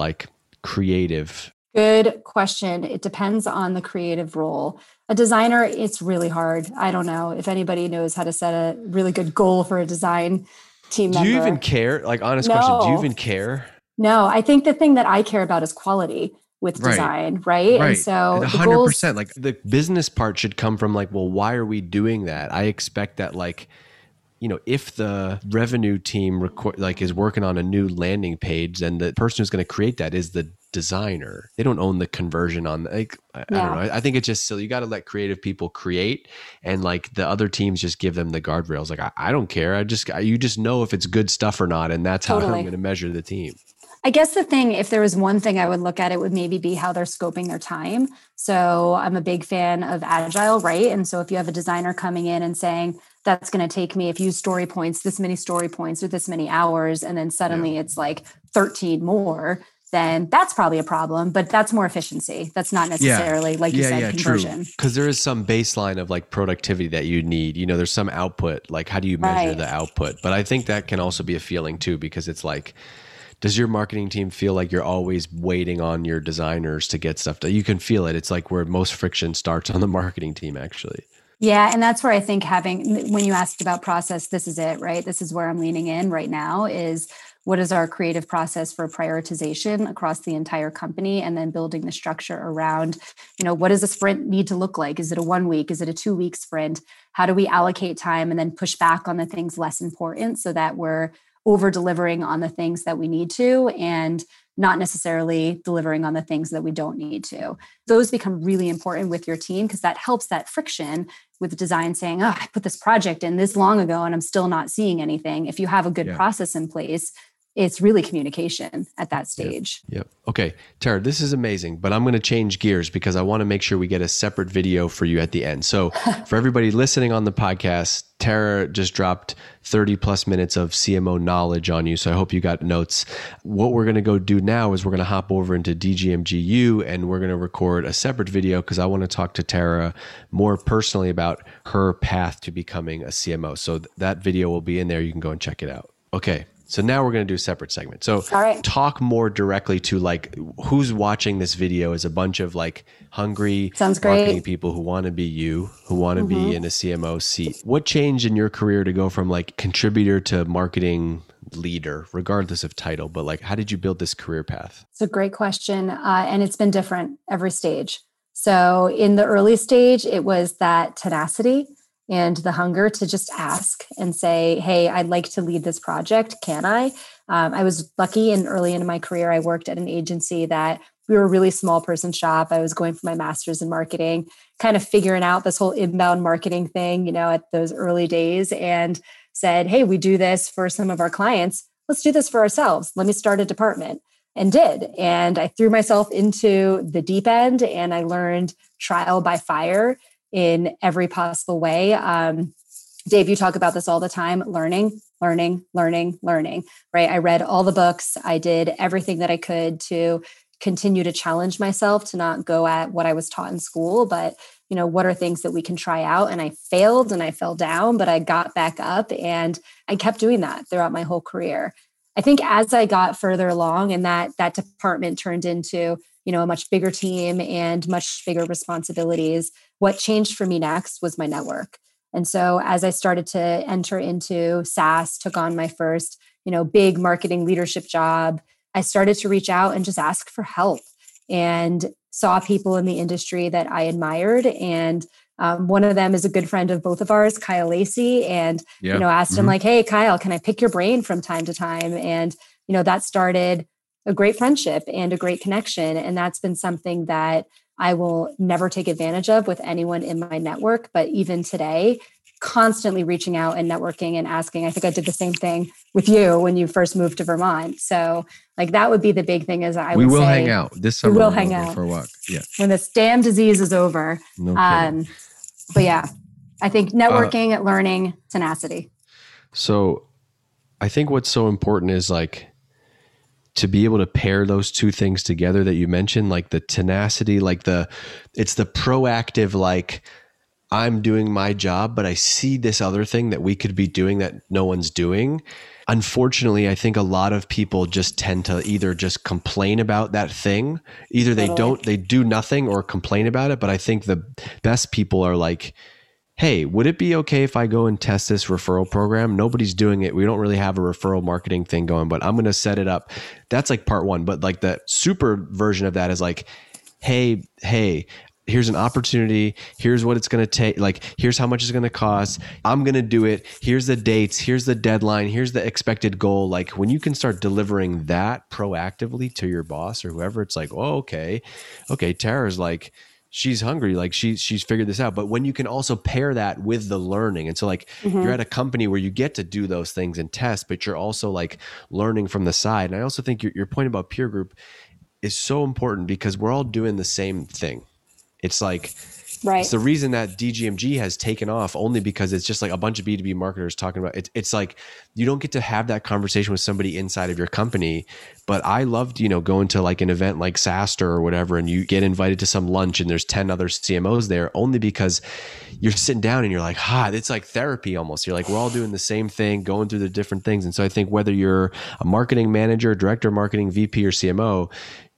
creative? Good question. It depends on the creative role. A designer, it's really hard. I don't know if anybody knows how to set a really good goal for a design team member. Do you even care? Honest question, do you even care? No, I think the thing that I care about is quality with design, right? And so 100%, the business part should come from why are we doing that? I expect that if the revenue team is working on a new landing page, then the person who's going to create that is the designer. They don't own the conversion on I don't know. I think it's just silly. You got to let creative people create, and the other teams just give them the guardrails. I don't care. You just know if it's good stuff or not, and that's how I'm going to measure the team. I guess the thing, if there was one thing I would look at, it would maybe be how they're scoping their time. So I'm a big fan of agile, right? And so if you have a designer coming in and saying, that's going to take me, if you story points, this many story points or this many hours, and then suddenly it's 13 more, then that's probably a problem, but that's more efficiency. That's not necessarily, conversion. Because there is some baseline of productivity that you need. There's some output, how do you measure the output? But I think that can also be a feeling too, because it's does your marketing team feel you're always waiting on your designers to get stuff done? You can feel it. It's where most friction starts on the marketing team, actually. Yeah. And that's where I think when you asked about process, this is it, right? This is where I'm leaning in right now is what is our creative process for prioritization across the entire company, and then building the structure around, what does a sprint need to look like? Is it a 1 week? Is it a 2 week sprint? How do we allocate time and then push back on the things less important so that we're over delivering on the things that we need to and not necessarily delivering on the things that we don't need to. Those become really important with your team because that helps that friction with design saying, I put this project in this long ago and I'm still not seeing anything. If you have a good process in place, it's really communication at that stage. Yep. Okay, Tara, this is amazing, but I'm going to change gears because I want to make sure we get a separate video for you at the end. So for everybody listening on the podcast, Tara just dropped 30 plus minutes of CMO knowledge on you. So I hope you got notes. What we're going to go do now is we're going to hop over into DGMGU and we're going to record a separate video because I want to talk to Tara more personally about her path to becoming a CMO. So that video will be in there. You can go and check it out. Okay. So now we're going to do a separate segment. So talk more directly to like who's watching this video is a bunch of like hungry marketing people who want to be you, who want to be in a CMO seat. What changed in your career to go from like contributor to marketing leader, regardless of title, but like how did you build this career path? It's a great question. And it's been different every stage. So in the early stage, it was that tenacity and the hunger to just ask and say, hey, I'd like to lead this project. Can I? I was lucky and early in my career, I worked at an agency that we were a really small person shop. I was going for my master's in marketing, kind of figuring out this whole inbound marketing thing, you know, at those early days and said, hey, we do this for some of our clients. Let's do this for ourselves. Let me start a department. And did. And I threw myself into the deep end and I learned trial by fire in every possible way. Dave, you talk about this all the time, learning, right? I read all the books. I did everything that I could to continue to challenge myself to not go at what I was taught in school, but you know, what are things that we can try out? And I failed and I fell down, but I got back up and I kept doing that throughout my whole career. I think as I got further along and that department turned into, you know, a much bigger team and much bigger responsibilities, what changed for me next was my network. And so as I started to enter into SaaS, took on my first, you know, big marketing leadership job, I started to reach out and just ask for help and saw people in the industry that I admired. And one of them is a good friend of both of ours, Kyle Lacey, and you know, asked him like, "Hey, Kyle, can I pick your brain from time to time?" And you know, that started a great friendship and a great connection, and that's been something that I will never take advantage of with anyone in my network. But even today, constantly reaching out and networking and asking. I think I did the same thing with you when you first moved to Vermont. So, like that would be the big thing. Is we will hang out this summer. We will hang out for a walk. Yeah, when this damn disease is over. No kidding. But yeah, I think networking, learning, tenacity. So I think what's so important is like to be able to pair those two things together that you mentioned, like the tenacity, like it's the proactive, like I'm doing my job, but I see this other thing that we could be doing that no one's doing. Unfortunately, I think a lot of people just tend to either just complain about that thing, either they do nothing or complain about it. But I think the best people are like, hey, would it be okay if I go and test this referral program? Nobody's doing it. We don't really have a referral marketing thing going, but I'm going to set it up. That's like part one. But like the super version of that is like, hey, here's an opportunity. Here's what it's going to take. Like, here's how much it's going to cost. I'm going to do it. Here's the dates. Here's the deadline. Here's the expected goal. Like when you can start delivering that proactively to your boss or whoever, it's like, oh, okay. Tara's like, she's hungry. Like she's figured this out. But when you can also pair that with the learning. And so like you're at a company where you get to do those things and test, but you're also like learning from the side. And I also think your point about peer group is so important because we're all doing the same thing. It's like, it's the reason that DGMG has taken off only because it's just like a bunch of B2B marketers talking about it. It's like, you don't get to have that conversation with somebody inside of your company. But I loved, you know, going to like an event like SaaStr or whatever, and you get invited to some lunch and there's 10 other CMOs there only because you're sitting down and you're like, it's like therapy almost. You're like, we're all doing the same thing, going through the different things. And so I think whether you're a marketing manager, director of marketing, VP or CMO,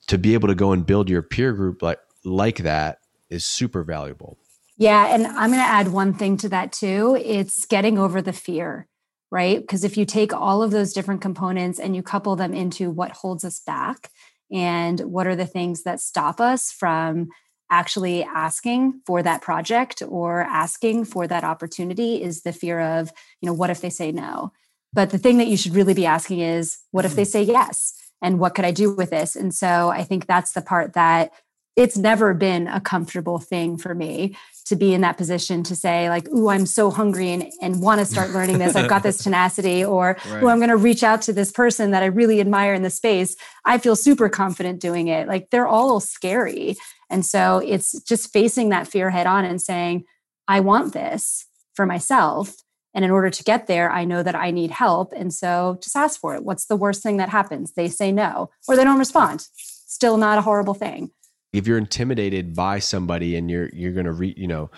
to be able to go and build your peer group like that, is super valuable. Yeah. And I'm going to add one thing to that too. It's getting over the fear, right? Because if you take all of those different components and you couple them into what holds us back and what are the things that stop us from actually asking for that project or asking for that opportunity is the fear of, you know, what if they say no? But the thing that you should really be asking is, what if they say yes? And what could I do with this? And so I think that's the part that it's never been a comfortable thing for me to be in that position to say like, ooh, I'm so hungry and want to start learning this. I've got this tenacity or, ooh, I'm going to reach out to this person that I really admire in the space. I feel super confident doing it. Like they're all scary. And so it's just facing that fear head on and saying, I want this for myself. And in order to get there, I know that I need help. And so just ask for it. What's the worst thing that happens? They say no, or they don't respond. Still not a horrible thing. If you're intimidated by somebody and you're going to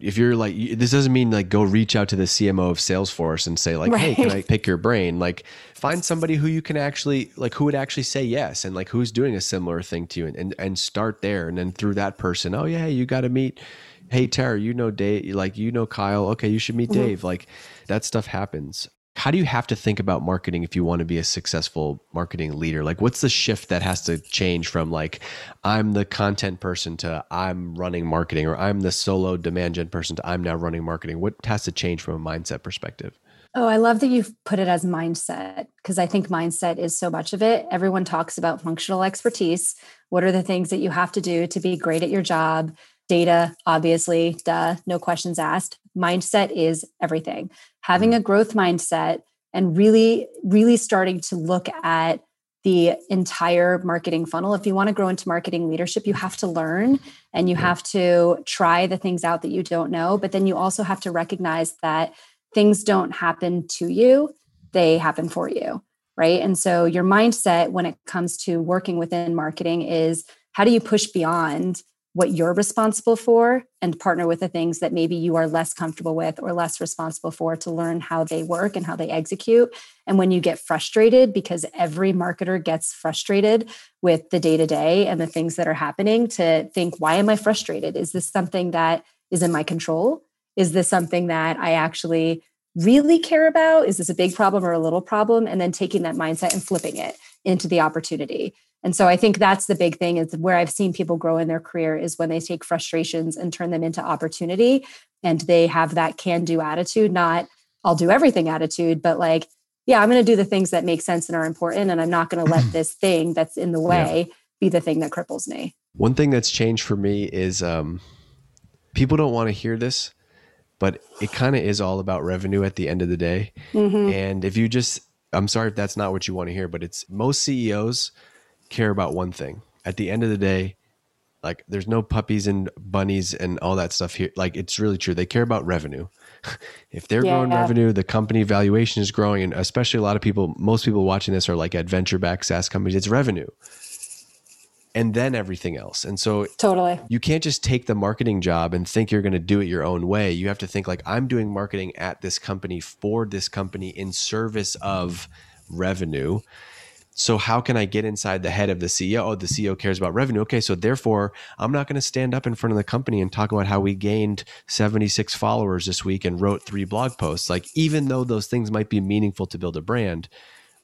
if you're like, this doesn't mean like go reach out to the CMO of Salesforce and say like, hey, can I pick your brain? Like find somebody who you can actually like, who would actually say yes. And like, who's doing a similar thing to you and start there. And then through that person, oh yeah, you got to meet, hey, Tara, you know, Dave, like, you know, Kyle, okay, you should meet Dave. Like that stuff happens. How do you have to think about marketing if you want to be a successful marketing leader? Like what's the shift that has to change from like, I'm the content person to I'm running marketing, or I'm the solo demand gen person to I'm now running marketing? What has to change from a mindset perspective? Oh, I love that you've put it as mindset, because I think mindset is so much of it. Everyone talks about functional expertise. What are the things that you have to do to be great at your job? Data, obviously, duh, no questions asked. Mindset is everything. Having a growth mindset and really, really starting to look at the entire marketing funnel. If you want to grow into marketing leadership, you have to learn and you have to try the things out that you don't know. But then you also have to recognize that things don't happen to you. They happen for you, right? And so your mindset when it comes to working within marketing is how do you push beyond what you're responsible for and partner with the things that maybe you are less comfortable with or less responsible for to learn how they work and how they execute. And when you get frustrated, because every marketer gets frustrated with the day-to-day and the things that are happening, to think, why am I frustrated? Is this something that is in my control? Is this something that I actually really care about? Is this a big problem or a little problem? And then taking that mindset and flipping it into the opportunity. And so I think that's the big thing, is where I've seen people grow in their career is when they take frustrations and turn them into opportunity, and they have that can-do attitude, not I'll do everything attitude, but like, yeah, I'm going to do the things that make sense and are important. And I'm not going to let this thing that's in the way be the thing that cripples me. One thing that's changed for me is people don't want to hear this, but it kind of is all about revenue at the end of the day. And if you just, I'm sorry if that's not what you want to hear, but it's most CEOs care about one thing. At the end of the day, like there's no puppies and bunnies and all that stuff here. Like it's really true. They care about revenue. If they're growing revenue, the company valuation is growing. And especially a lot of people, most people watching this are like at venture-backed SaaS companies. It's revenue. And then everything else. And so you can't just take the marketing job and think you're going to do it your own way. You have to think like, I'm doing marketing at this company for this company in service of revenue. So how can I get inside the head of the CEO? Oh, the CEO cares about revenue. Okay, so therefore, I'm not going to stand up in front of the company and talk about how we gained 76 followers this week and wrote 3 blog posts. Like, even though those things might be meaningful to build a brand,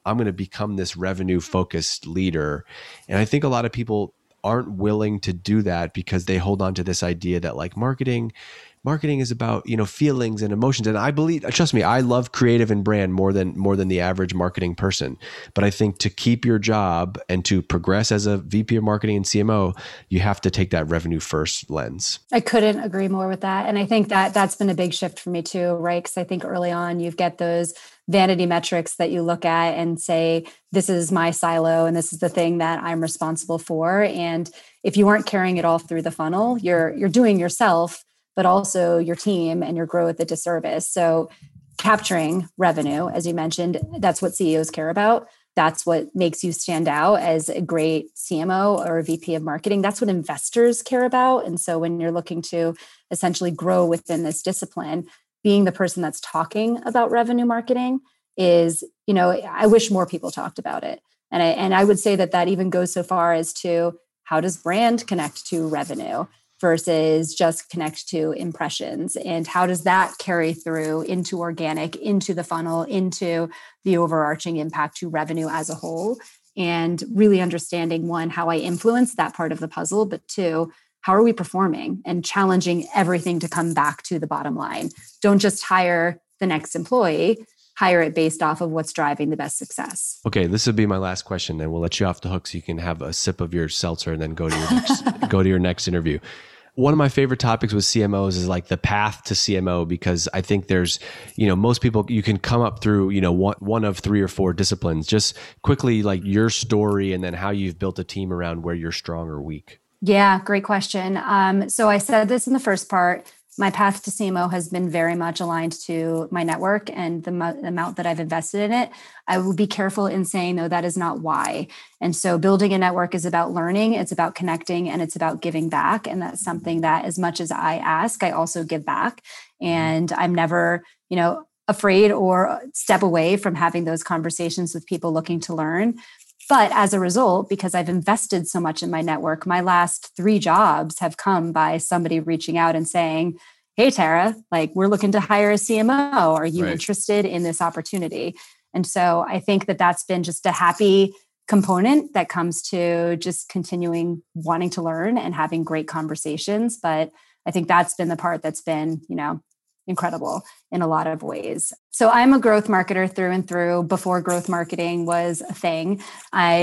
I'm going to become this revenue-focused leader. And I think a lot of people aren't willing to do that because they hold on to this idea that like marketing is about, you know, feelings and emotions. And I believe, trust me, I love creative and brand more than the average marketing person. But I think to keep your job and to progress as a VP of marketing and CMO, you have to take that revenue first lens. I couldn't agree more with that. And I think that that's been a big shift for me too, right? Because I think early on you get those vanity metrics that you look at and say, this is my silo and this is the thing that I'm responsible for. And if you aren't carrying it all through the funnel, you're doing yourself, but also your team and your growth a disservice. So capturing revenue, as you mentioned, that's what CEOs care about. That's what makes you stand out as a great CMO or a VP of marketing. That's what investors care about. And so when you're looking to essentially grow within this discipline, being the person that's talking about revenue marketing is, you know, I wish more people talked about it. And I would say that that even goes so far as to how does brand connect to revenue versus just connect to impressions? And how does that carry through into organic, into the funnel, into the overarching impact to revenue as a whole? And really understanding, one, how I influence that part of the puzzle, but two, how are we performing? And challenging everything to come back to the bottom line. Don't just hire the next employee, hire it based off of what's driving the best success. Okay, this would be my last question, and we'll let you off the hook so you can have a sip of your seltzer and then go to your next, go to your next interview. One of my favorite topics with CMOs is like the path to CMO, because I think there's, you know, most people, you can come up through, you know, one of 3 or 4 disciplines. Just quickly, like your story and then how you've built a team around where you're strong or weak. Yeah, great question. So I said this in the first part. my path to CMO has been very much aligned to my network and the amount that I've invested in it. I will be careful in saying, though, that is not why. And so building a network is about learning, it's about connecting, and it's about giving back. And that's something that as much as I ask, I also give back. And I'm never, afraid or step away from having those conversations with people looking to learn. But as a result, because I've invested so much in my network, my last 3 jobs have come by somebody reaching out and saying, hey, Tara, we're looking to hire a CMO. Are you interested in this opportunity? And so I think that that's been just a happy component that comes to just continuing wanting to learn and having great conversations. But I think that's been the part that's been, incredible in a lot of ways. So I'm a growth marketer through and through before growth marketing was a thing. I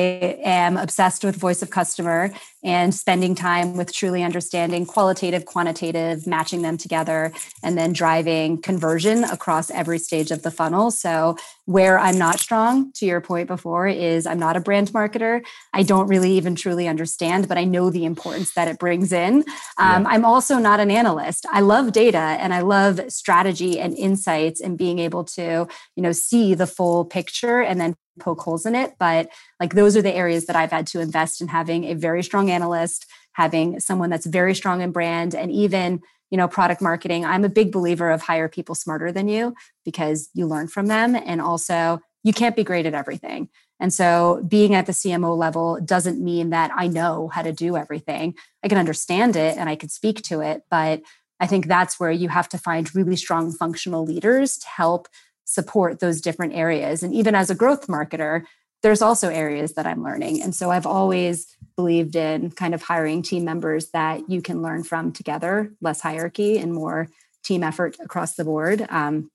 am obsessed with voice of customer and spending time with truly understanding qualitative, quantitative, matching them together, and then driving conversion across every stage of the funnel. So where I'm not strong, to your point before, is I'm not a brand marketer. I don't really even truly understand, but I know the importance that it brings in. I'm also not an analyst. I love data and I love strategy and insights and being able to, see the full picture and then poke holes in it. But those are the areas that I've had to invest in, having a very strong analyst, having someone that's very strong in brand, and even, product marketing. I'm a big believer of hire people smarter than you because you learn from them. And also you can't be great at everything. And so being at the CMO level doesn't mean that I know how to do everything. I can understand it and I can speak to it, but I think that's where you have to find really strong functional leaders to help support those different areas. And even as a growth marketer, there's also areas that I'm learning. And so I've always believed in kind of hiring team members that you can learn from together, less hierarchy and more team effort across the board.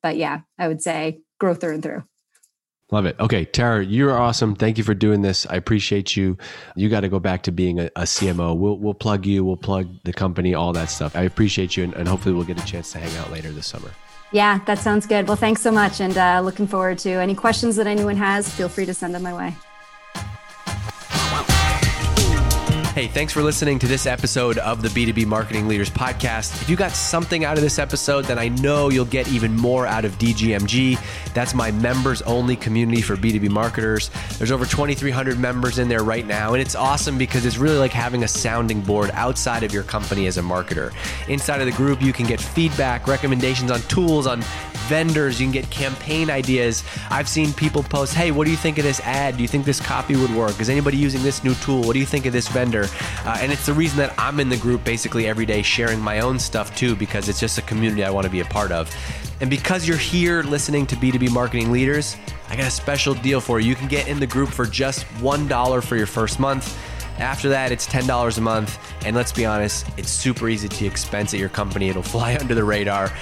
But yeah, I would say growth through and through. Love it. Okay, Tara, you're awesome. Thank you for doing this. I appreciate you. You got to go back to being a CMO. We'll plug you. We'll plug the company, all that stuff. I appreciate you. And hopefully we'll get a chance to hang out later this summer. Yeah, that sounds good. Well, thanks so much. And looking forward to any questions that anyone has. Feel free to send them my way. Hey, thanks for listening to this episode of the B2B Marketing Leaders Podcast. If you got something out of this episode, then I know you'll get even more out of DGMG. That's my members only community for B2B marketers. There's over 2,300 members in there right now. And it's awesome because it's really like having a sounding board outside of your company as a marketer. Inside of the group, you can get feedback, recommendations on tools, on vendors. You can get campaign ideas. I've seen people post, hey, what do you think of this ad? Do you think this copy would work? Is anybody using this new tool? What do you think of this vendor? And it's the reason that I'm in the group basically every day sharing my own stuff too, because it's just a community I want to be a part of. And because you're here listening to B2B Marketing Leaders, I got a special deal for you. You can get in the group for just $1 for your first month. After that, it's $10 a month. And let's be honest, it's super easy to expense at your company. It'll fly under the radar.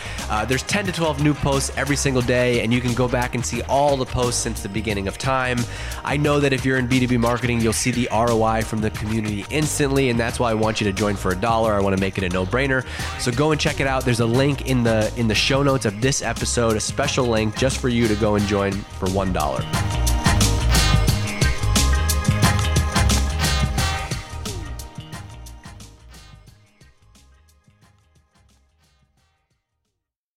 There's 10 to 12 new posts every single day, and you can go back and see all the posts since the beginning of time. I know that if you're in B2B marketing, you'll see the ROI from the community instantly, and that's why I want you to join for $1. I want to make it a no-brainer. So go and check it out. There's a link in the show notes of this episode, a special link just for you to go and join for $1.